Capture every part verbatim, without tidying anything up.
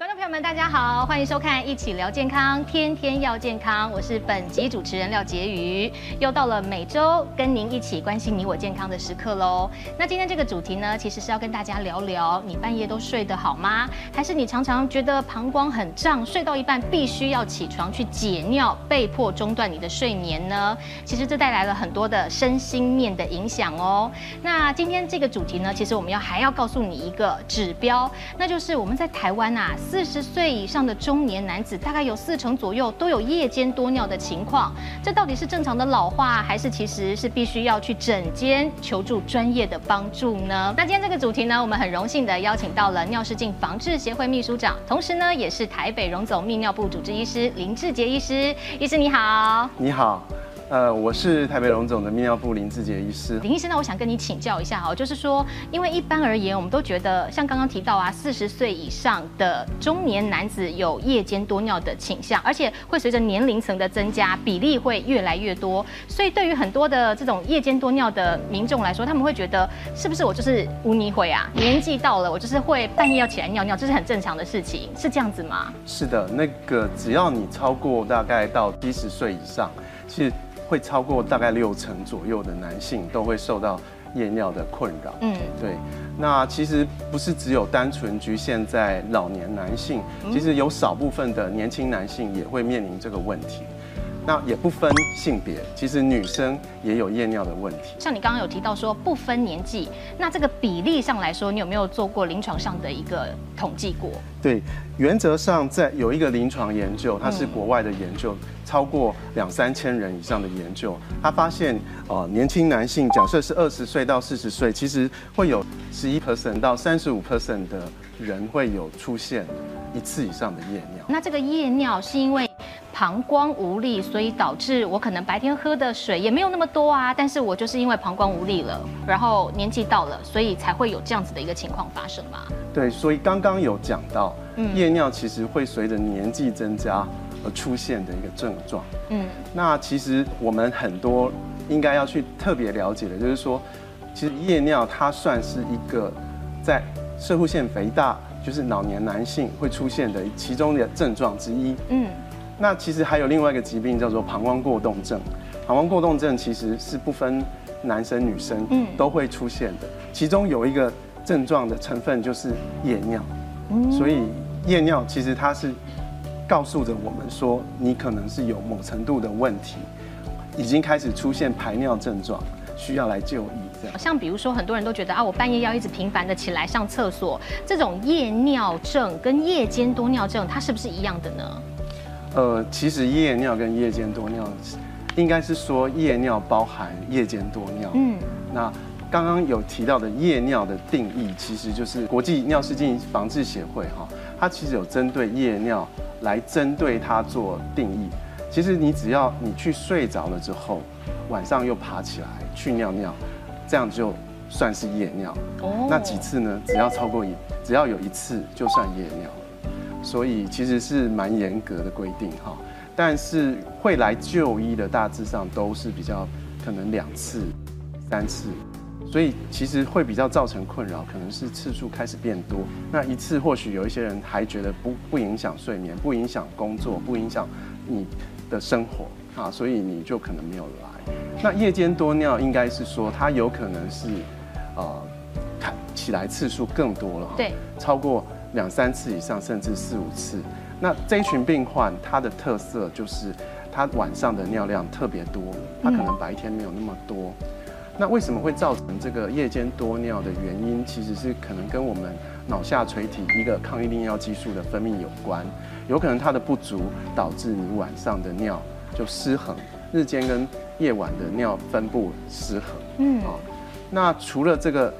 观众朋友们，大家好，欢迎收看《一起聊健康》，天天要健康，我是本集主持人廖婕妤，又到了每周跟您一起关心你我健康的时刻喽。那今天这个主题呢，其实是要跟大家聊聊，你半夜都睡得好吗？还是你常常觉得膀胱很胀，睡到一半必须要起床去解尿，被迫中断你的睡眠呢？其实这带来了很多的身心面的影响哦。那今天这个主题呢，其实我们要还要告诉你一个指标，那就是我们在台湾啊。四十岁以上的中年男子，大概有四成左右都有夜间多尿的情况。这到底是正常的老化，还是其实是必须要去诊间求助专业的帮助呢？那今天这个主题呢，我们很荣幸的邀请到了尿失禁防治协会秘书长，同时呢也是台北荣总泌尿部主治医师林志杰医师。医师你好。你好。呃，我是台北荣总的泌尿部林志杰医师。林医师，那我想跟你请教一下哈，就是说，因为一般而言，我们都觉得像刚刚提到啊，四十岁以上的中年男子有夜间多尿的倾向，而且会随着年龄层的增加，比例会越来越多。所以对于很多的这种夜间多尿的民众来说，他们会觉得是不是我就是无泥灰啊？年纪到了，我就是会半夜要起来尿尿，这是很正常的事情，是这样子吗？是的，那个只要你超过大概到七十岁以上，其实。会超过大概六成左右的男性都会受到夜尿的困扰。嗯，对。那其实不是只有单纯局限在老年男性，其实有少部分的年轻男性也会面临这个问题。那也不分性别，其实女生也有夜尿的问题。像你刚刚有提到说不分年纪，那这个比例上来说，你有没有做过临床上的一个统计过？对，原则上在有一个临床研究，它是国外的研究，嗯、超过两三千人以上的研究，他发现，呃，年轻男性假设是二十岁到四十岁，其实会有十一 percent 到三十五 percent 的人会有出现一次以上的夜尿。那这个夜尿是因为？膀胱无力，所以导致我可能白天喝的水也没有那么多啊，但是我就是因为膀胱无力了，然后年纪到了，所以才会有这样子的一个情况发生嘛。对，所以刚刚有讲到，嗯、夜尿其实会随着年纪增加而出现的一个症状。嗯，那其实我们很多应该要去特别了解的，就是说，其实夜尿它算是一个在攝護腺肥大，就是老年男性会出现的其中的症状之一。嗯。那其实还有另外一个疾病叫做膀胱过动症，膀胱过动症其实是不分男生女生都会出现的，其中有一个症状的成分就是夜尿，所以夜尿其实它是告诉着我们说你可能是有某程度的问题，已经开始出现排尿症状。需要来就医，这样像比如说，很多人都觉得啊，我半夜要一直频繁的起来上厕所，这种夜尿症跟夜间多尿症，它是不是一样的呢？呃，其实夜尿跟夜间多尿，应该是说夜尿包含夜间多尿。嗯，那刚刚有提到的夜尿的定义，其实就是国际尿失禁防治协会哈，它其实有针对夜尿来针对它做定义。其实你只要你去睡着了之后。晚上又爬起来去尿尿，这样就算是夜尿。哦，那几次呢？只要超过一，只要有一次就算夜尿。所以其实是蛮严格的规定哈。但是会来就医的大致上都是比较可能两次、三次，所以其实会比较造成困扰，可能是次数开始变多。那一次或许有一些人还觉得不不影响睡眠，不影响工作，不影响你的生活。啊，所以你就可能没有来。那夜间多尿应该是说，它有可能是，呃，起来次数更多了，对，超过两三次以上，甚至四五次。那这一群病患，它的特色就是，它晚上的尿量特别多，它可能白天没有那么多。嗯、那为什么会造成这个夜间多尿的原因，其实是可能跟我们脑下垂体一个抗抑利尿激素的分泌有关，有可能它的不足导致你晚上的尿。就失衡，日间跟夜晚的尿分布失衡。嗯，啊，那除了这个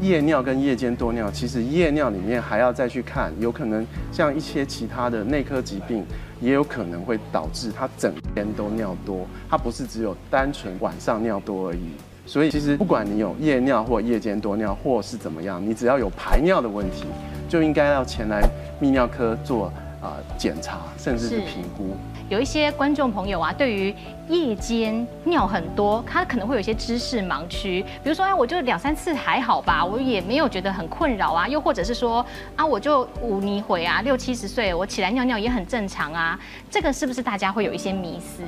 夜尿跟夜间多尿，其实夜尿里面还要再去看，有可能像一些其他的内科疾病，也有可能会导致他整天都尿多，他不是只有单纯晚上尿多而已。所以其实不管你有夜尿或夜间多尿，或是怎么样，你只要有排尿的问题，就应该要前来泌尿科做啊检查，甚至是评估。有一些观众朋友啊，对于夜间尿很多，他可能会有一些知识盲区，比如说哎，我就两三次还好吧，我也没有觉得很困扰啊，又或者是说啊，我就五泥回啊，六七十岁我起来尿尿也很正常啊，这个是不是大家会有一些迷思？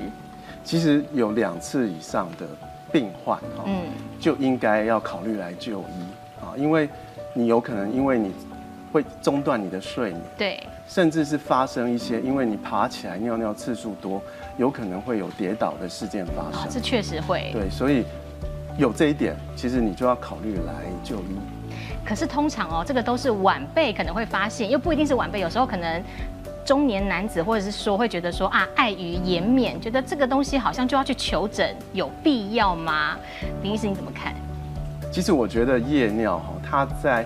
其实有两次以上的病患哈，嗯，就应该要考虑来就医啊，因为你有可能因为你会中断你的睡眠，对，甚至是发生一些因为你爬起来尿尿次数多，有可能会有跌倒的事件发生。啊，这确实会。对，所以有这一点，其实你就要考虑来就医。可是通常哦，这个都是晚辈可能会发现，又不一定是晚辈，有时候可能中年男子或者是说会觉得说啊，碍于颜面，觉得这个东西好像就要去求诊，有必要吗？林医师你怎么看？其实我觉得夜尿哈，它在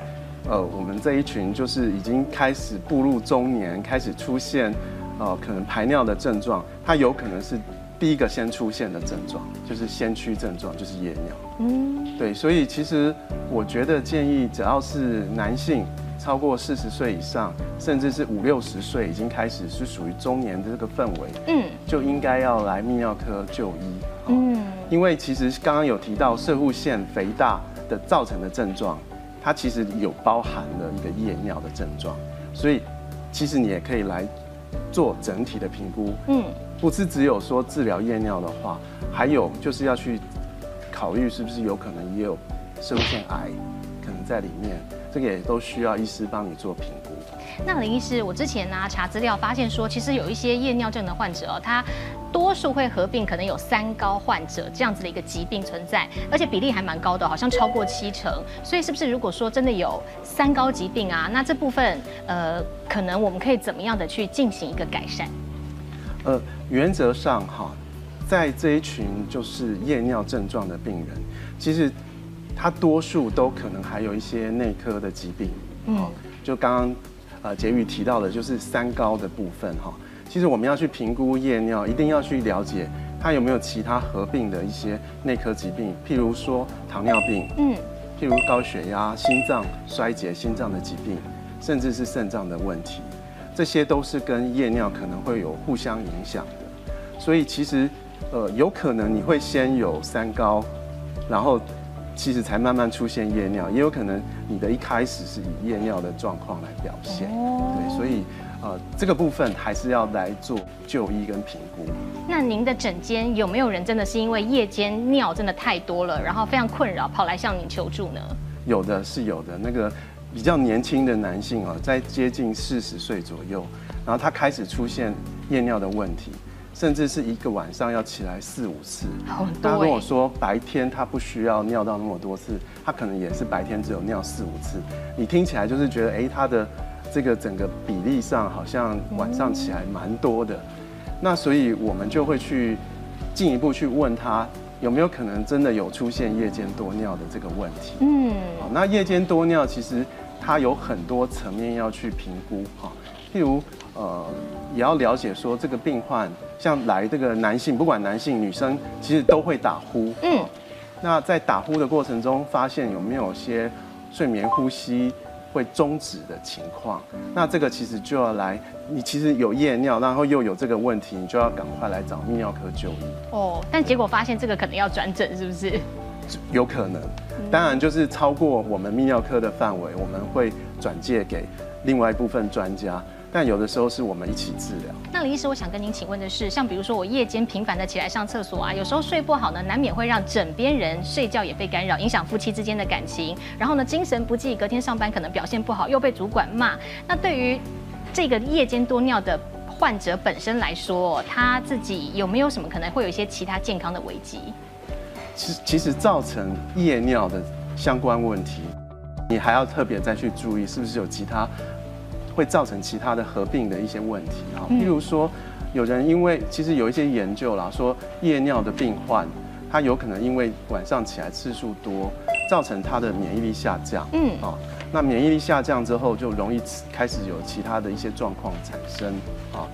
呃我们这一群就是已经开始步入中年，开始出现呃可能排尿的症状，它有可能是第一个先出现的症状，就是先驱症状，就是夜尿。嗯，对，所以其实我觉得建议只要是男性。超过四十岁以上，甚至是五六十岁，已经开始是属于中年的这个氛围，嗯，就应该要来泌尿科就医，嗯，因为其实刚刚有提到攝護腺肥大的造成的症状，它其实有包含了一个夜尿的症状，所以其实你也可以来做整体的评估，嗯，不是只有说治疗夜尿的话，还有就是要去考虑是不是有可能也有攝護腺癌可能在里面。这个也都需要医师帮你做评估。那林医师，我之前呢、啊、查资料发现说，其实有一些夜尿症的患者哦，他多数会合并可能有三高患者这样子的一个疾病存在，而且比例还蛮高的，好像超过七成。所以是不是如果说真的有三高疾病啊，那这部分呃，可能我们可以怎么样的去进行一个改善？呃，原则上哈，在这一群就是夜尿症状的病人，其实。它多数都可能还有一些内科的疾病，嗯，就刚刚呃婕妤提到的，就是三高的部分哈。其实我们要去评估夜尿，一定要去了解它有没有其他合并的一些内科疾病，譬如说糖尿病，嗯，譬如高血压、心脏衰竭、心脏的疾病，甚至是肾脏的问题，这些都是跟夜尿可能会有互相影响的。所以其实呃有可能你会先有三高，然后。其实才慢慢出现夜尿，也有可能你的一开始是以夜尿的状况来表现，对，所以呃这个部分还是要来做就医跟评估。那您的诊间有没有人真的是因为夜间尿真的太多了，然后非常困扰，跑来向您求助呢？有的是有的，那个比较年轻的男性啊，在接近四十岁左右，然后他开始出现夜尿的问题。甚至是一个晚上要起来四五次，他跟我说白天他不需要尿到那么多次，他可能也是白天只有尿四五次。你听起来就是觉得，哎，他的这个整个比例上好像晚上起来蛮多的。那所以我们就会去进一步去问他有没有可能真的有出现夜间多尿的这个问题。嗯，好，那夜间多尿其实它有很多层面要去评估哈，譬如。呃，也要了解说这个病患，像来这个男性，不管男性女生，其实都会打呼。嗯，那在打呼的过程中，发现有没有些睡眠呼吸会终止的情况？那这个其实就要来，你其实有夜尿，然后又有这个问题，你就要赶快来找泌尿科就医。哦，但结果发现这个可能要转诊，是不是？有可能，当然就是超过我们泌尿科的范围，我们会转介给另外一部分专家。但有的时候是我们一起治疗。那林医师，我想跟您请问的是，像比如说我夜间频繁的起来上厕所啊，有时候睡不好呢，难免会让枕边人睡觉也被干扰，影响夫妻之间的感情。然后呢，精神不济，隔天上班可能表现不好，又被主管骂。那对于这个夜间多尿的患者本身来说，他自己有没有什么可能会有一些其他健康的危机？其其实造成夜尿的相关问题，你还要特别再去注意，是不是有其他。会造成其他的合并的一些问题啊，譬如说，有人因为其实有一些研究啦，说夜尿的病患，他有可能因为晚上起来次数多，造成他的免疫力下降，嗯，啊，那免疫力下降之后，就容易开始有其他的一些状况产生啊。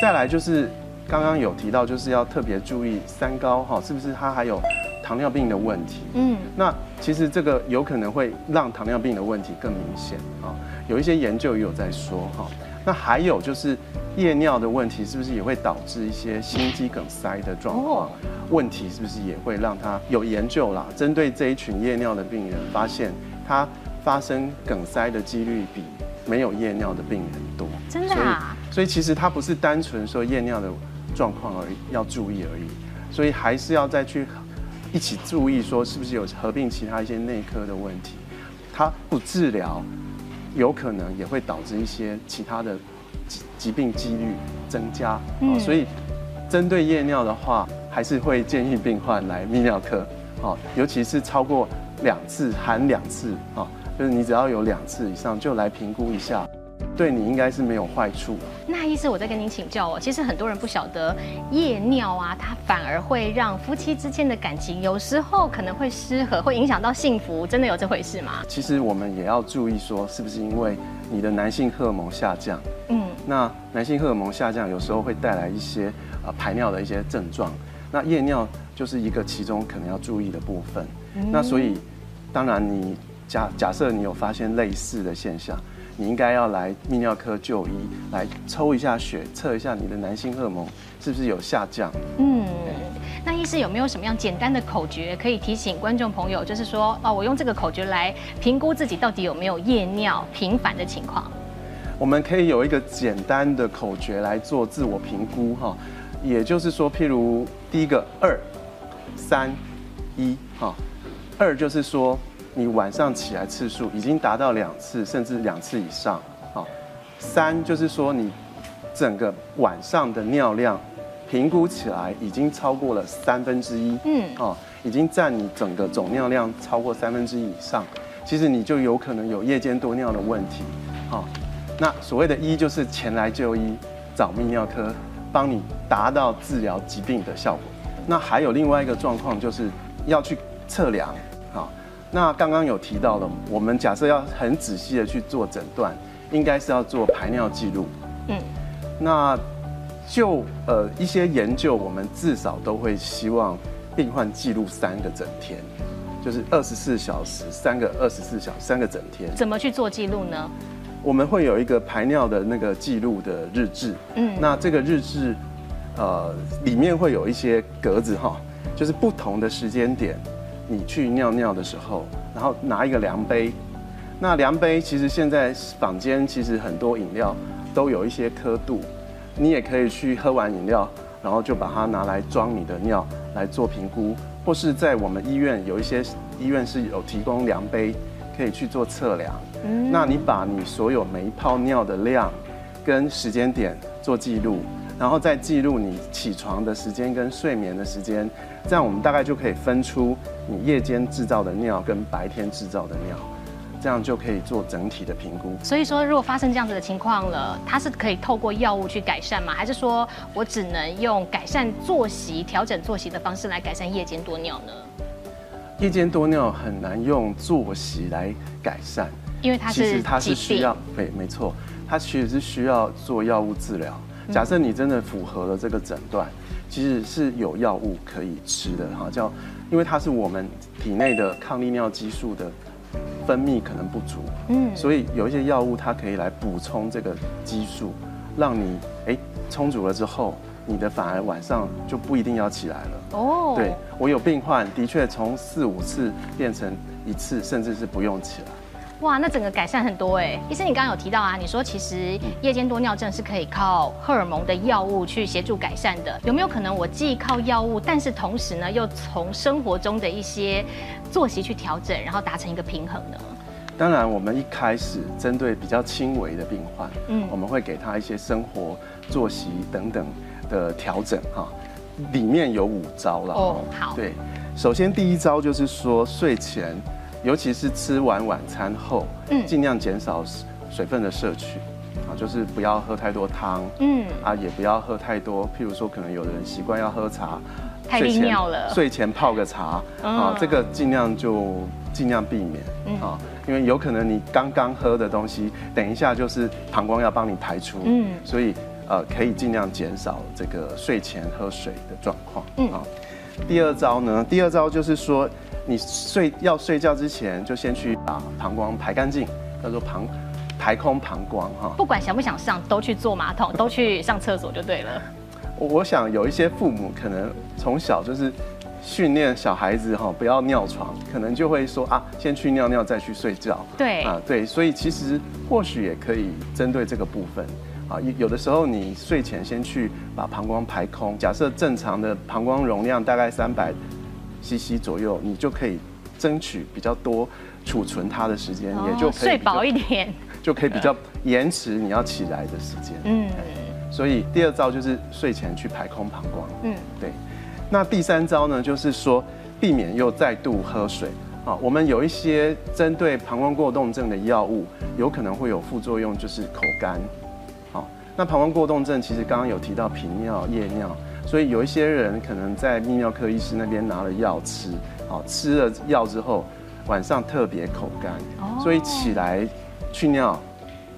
再来就是刚刚有提到，就是要特别注意三高哈，是不是它还有糖尿病的问题。嗯，那其实这个有可能会让糖尿病的问题更明显啊，有一些研究也有在说哈。那还有就是夜尿的问题，是不是也会导致一些心肌梗塞的状况？问题是不是也会让它有研究啦？针对这一群夜尿的病人，发现它发生梗塞的几率比没有夜尿的病人多。真的啊？所以其实它不是单纯说夜尿的状况而已，要注意而已。所以还是要再去一起注意，说是不是有合并其他一些内科的问题，它不治疗，有可能也会导致一些其他的疾病几率增加。嗯，所以针对夜尿的话，还是会建议病患来泌尿科，哦，尤其是超过两次含两次啊，就是你只要有两次以上就来评估一下。对你应该是没有坏处。那医师，我再跟您请教哦。其实很多人不晓得夜尿啊，它反而会让夫妻之间的感情有时候可能会失和，会影响到幸福，真的有这回事吗？其实我们也要注意说，是不是因为你的男性荷尔蒙下降？嗯，那男性荷尔蒙下降有时候会带来一些呃排尿的一些症状，那夜尿就是一个其中可能要注意的部分。嗯，那所以，当然你假假设你有发现类似的现象。你应该要来泌尿科就医，来抽一下血，测一下你的男性荷尔蒙是不是有下降。嗯，那医师有没有什么样简单的口诀可以提醒观众朋友，就是说，哦，我用这个口诀来评估自己到底有没有夜尿频繁的情况？我们可以有一个简单的口诀来做自我评估哈，也就是说，譬如第一个二、三、一哈，二就是说。你晚上起来次数已经达到两次，甚至两次以上，啊，三就是说你整个晚上的尿量评估起来已经超过了三分之一，嗯，啊，已经占你整个总尿量超过三分之一以上，其实你就有可能有夜间多尿的问题，啊，那所谓的一就是前来就医，找泌尿科帮你达到治疗疾病的效果。那还有另外一个状况就是要去测量。那刚刚有提到了，我们假设要很仔细的去做诊断，应该是要做排尿记录。嗯，那就呃一些研究，我们至少都会希望病患记录三个整天，就是二十四小时三个，二十四小时三个整天。怎么去做记录呢？我们会有一个排尿的那个记录的日志。嗯，那这个日志呃里面会有一些格子哈，就是不同的时间点。你去尿尿的时候，然后拿一个量杯，那量杯其实现在坊间其实很多饮料都有一些刻度，你也可以去喝完饮料，然后就把它拿来装你的尿来做评估，或是在我们医院有一些医院是有提供量杯可以去做测量。嗯，那你把你所有每一泡尿的量跟时间点做记录。然后再记录你起床的时间跟睡眠的时间，这样我们大概就可以分出你夜间制造的尿跟白天制造的尿，这样就可以做整体的评估。所以说，如果发生这样子的情况了，它是可以透过药物去改善吗？还是说我只能用改善作息、调整作息的方式来改善夜间多尿呢？夜间多尿很难用作息来改善，因为它是其实它是需要对，没错，它其实是需要做药物治疗。假设你真的符合了这个诊断，其实是有药物可以吃的哈，叫，因为它是我们体内的抗利尿激素的分泌可能不足，嗯，所以有一些药物它可以来补充这个激素，让你哎充足了之后，你的反而晚上就不一定要起来了。哦，对我有病患的确从四五次变成一次，甚至是不用起来。哇，那整个改善很多哎！医生，你刚刚有提到啊，你说其实夜间多尿症是可以靠荷尔蒙的药物去协助改善的，有没有可能我既靠药物，但是同时呢又从生活中的一些作息去调整，然后达成一个平衡呢？当然，我们一开始针对比较轻微的病患，嗯，我们会给他一些生活、作息等等的调整哈，里面有五招了哦。好，对，首先第一招就是说睡前。尤其是吃完晚餐后，嗯，尽量减少水分的摄取，啊，就是不要喝太多汤，嗯，啊，也不要喝太多，譬如说可能有的人习惯要喝茶，太利尿了，睡前泡个茶，啊，这个尽量就尽量避免，啊，因为有可能你刚刚喝的东西，等一下就是膀胱要帮你排出，嗯，所以呃可以尽量减少这个睡前喝水的状况，嗯，啊，第二招呢，第二招就是说，你睡要睡觉之前，就先去把膀胱排干净，叫做膀排空膀胱哈。不管想不想上，都去坐马桶，都去上厕所就对了。我想有一些父母可能从小就是训练小孩子哈，不要尿床，可能就会说啊，先去尿尿再去睡觉。对啊，对，所以其实或许也可以针对这个部分啊，有的时候你睡前先去把膀胱排空，假设正常的膀胱容量大概三百 C C 左右，你就可以争取比较多储存它的时间，哦、也就可以睡饱一点，就可以比较延迟你要起来的时间。嗯。所以第二招就是睡前去排空膀胱，嗯，对。那第三招呢，就是说避免又再度喝水啊。我们有一些针对膀胱过动症的药物，有可能会有副作用，就是口干。好，那膀胱过动症其实刚刚有提到频尿、夜尿，所以有一些人可能在泌尿科医师那边拿了药吃，好，吃了药之后晚上特别口干，所以起来去尿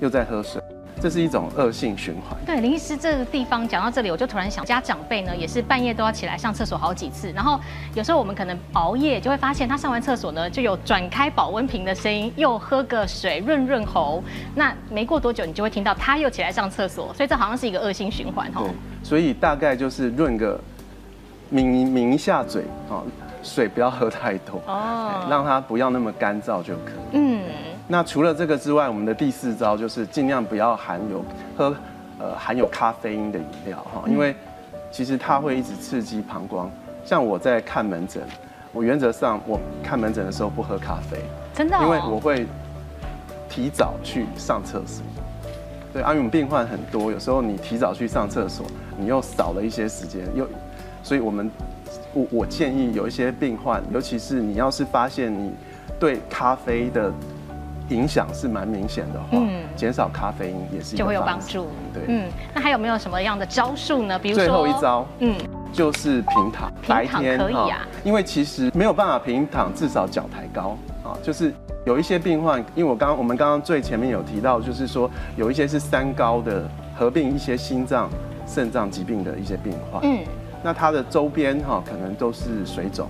又在喝水。这是一种恶性循环。对，林医师这个地方讲到这里，我就突然想，家长辈呢也是半夜都要起来上厕所好几次，然后有时候我们可能熬夜，就会发现他上完厕所呢，就有转开保温瓶的声音，又喝个水润润喉。那没过多久，你就会听到他又起来上厕所，所以这好像是一个恶性循环哈。所以大概就是润个抿抿一下嘴啊，水不要喝太多哦，让它不要那么干燥就可以。嗯。那除了这个之外，我们的第四招就是尽量不要含有喝呃含有咖啡因的饮料哈，因为其实它会一直刺激膀胱。像我在看门诊，我原则上我看门诊的时候不喝咖啡，真的、哦，因为我会提早去上厕所。对，因为我们病患很多，有时候你提早去上厕所，你又少了一些时间，又所以我们我我建议有一些病患，尤其是你要是发现你对咖啡的影响是蛮明显的话，减少咖啡因也是就会有帮助。对，嗯，那还有没有什么样的招数呢？比如说最后一招，嗯，就是平躺，平躺可以啊，因为其实没有办法平躺，至少脚抬高啊。就是有一些病患，因为我刚我们刚刚最前面有提到，就是说有一些是三高的，合并一些心脏、肾脏疾病的一些病患，嗯，那他的周边哈可能都是水肿。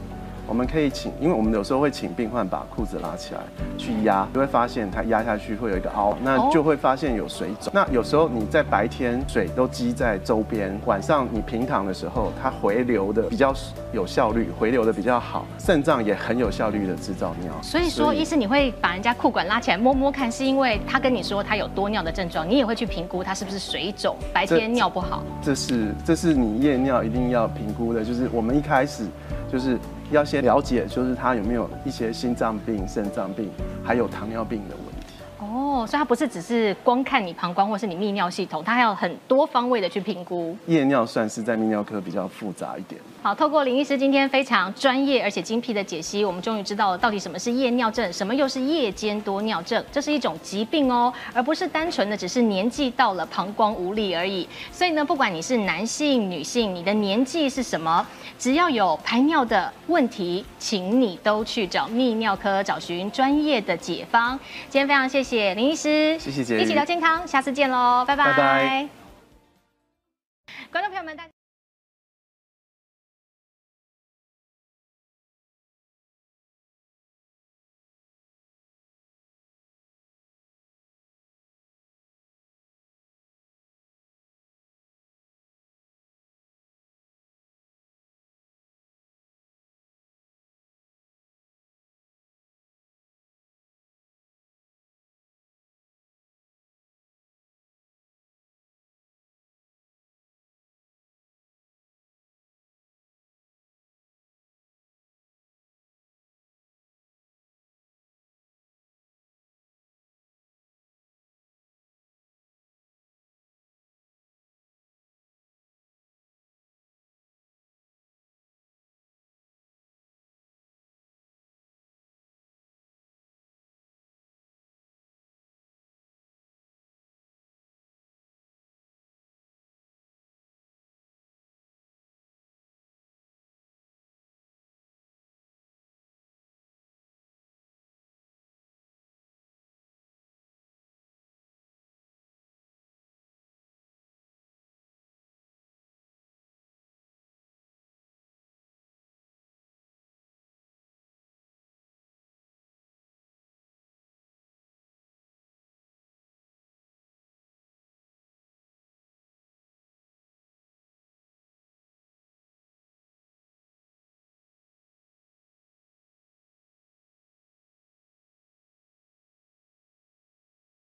我们可以请，因为我们有时候会请病患把裤子拉起来去压，就会发现它压下去会有一个凹，那就会发现有水肿。那有时候你在白天水都积在周边，晚上你平躺的时候，它回流的比较有效率，回流的比较好，肾脏也很有效率的制造尿。所以说，医师你会把人家裤管拉起来摸摸看，是因为他跟你说他有多尿的症状，你也会去评估他是不是水肿，白天尿不好。这是这是你夜尿一定要评估的，就是我们一开始就是。要先了解，就是他有没有一些心脏病、肾脏病，还有糖尿病的问题。哦，所以他不是只是光看你膀胱或是你泌尿系统，他还有很多方位的去评估。夜尿算是在泌尿科比较复杂一点。好，透过林医师今天非常专业而且精辟的解析，我们终于知道了到底什么是夜尿症，什么又是夜间多尿症。这是一种疾病哦，而不是单纯的只是年纪到了膀胱无力而已。所以呢，不管你是男性、女性，你的年纪是什么，只要有排尿的问题，请你都去找泌尿科找寻专业的解方。今天非常谢谢。谢谢林医师，谢谢姐，一起聊健康，下次见喽，拜拜。拜拜，观众朋友们，大家。